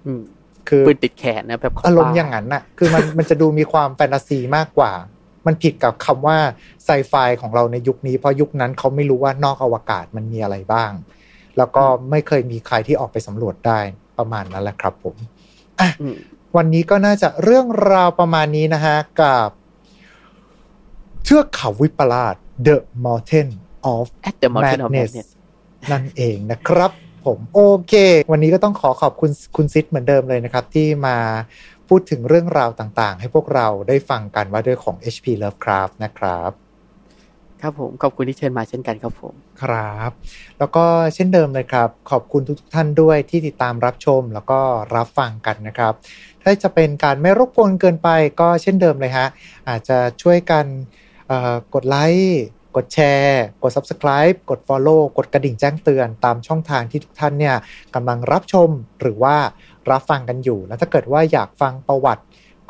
อืมคือปืนติดแขนนะแบบอารมณ์อย่างนั้นน่ะคือมันมันจะดูมีความแฟนตาซีมากกว่ามันผิดกับคำว่าไซไฟของเราในยุคนี้เพราะยุคนั้นเขาไม่รู้ว่านอกอวกาศมันมีอะไรบ้างแล้วก็ไม่เคยมีใครที่ออกไปสำรวจได้ประมาณนั้นแหละครับผมอ่ะวันนี้ก็น่าจะเรื่องราวประมาณนี้นะฮะกับเทือกเขาวิปลาส The Mountain of Madness นั่นเองนะครับผมโอเควันนี้ก็ต้องขอขอบคุณคุณซิดเหมือนเดิมเลยนะครับที่มาพูดถึงเรื่องราวต่างๆให้พวกเราได้ฟังกันว่าด้วยของ เอช พี Lovecraft นะครับครับผมขอบคุณที่เชิญมาเช่นกันครับผมครับแล้วก็เช่นเดิมเลยครับขอบคุณทุกๆท่านด้วยที่ติดตามรับชมแล้วก็รับฟังกันนะครับถ้าจะเป็นการไม่รบกวนเกินไปก็เช่นเดิมเลยฮะอาจจะช่วยกันเอ่อกดไลค์กดแชร์กด Subscribe กด Follow กดกระดิ่งแจ้งเตือนตามช่องทางที่ทุกท่านเนี่ยกำลังรับชมหรือว่ารับฟังกันอยู่แล้วถ้าเกิดว่าอยากฟังประวัติ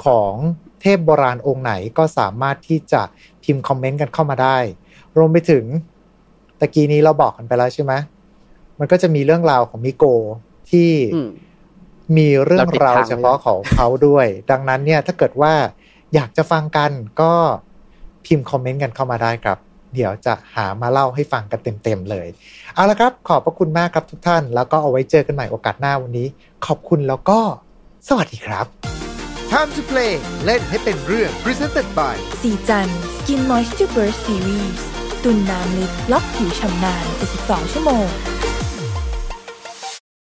ของเทพโบราณองค์ไหนก็สามารถที่จะพิมพ์คอมเมนต์กันเข้ามาได้รวมไปถึงตะกี้นี้เราบอกกันไปแล้วใช่ไหมมันก็จะมีเรื่องราวของมิโกที่มีเรื่องราวเฉพาะของเขาด้วยดังนั้นเนี่ยถ้าเกิดว่าอยากจะฟังกันก็พิมพ์คอมเมนต์กันเข้ามาได้ครับเดี๋ยวจะหามาเล่าให้ฟังกันเต็มๆเลยเอาละครับขอบพระคุณมากครับทุกท่านแล้วก็เอาไว้เจอกันใหม่โอกาสหน้าวันนี้ขอบคุณแล้วก็สวัสดีครับ Time to Play เล่นให้เป็นเรื่อง Presented by สีจัน Skin Moisture Burst Series ตุ่นน้ำลึกล็อกผิวชำนาน เจ็ดสิบสอง ชั่วโมง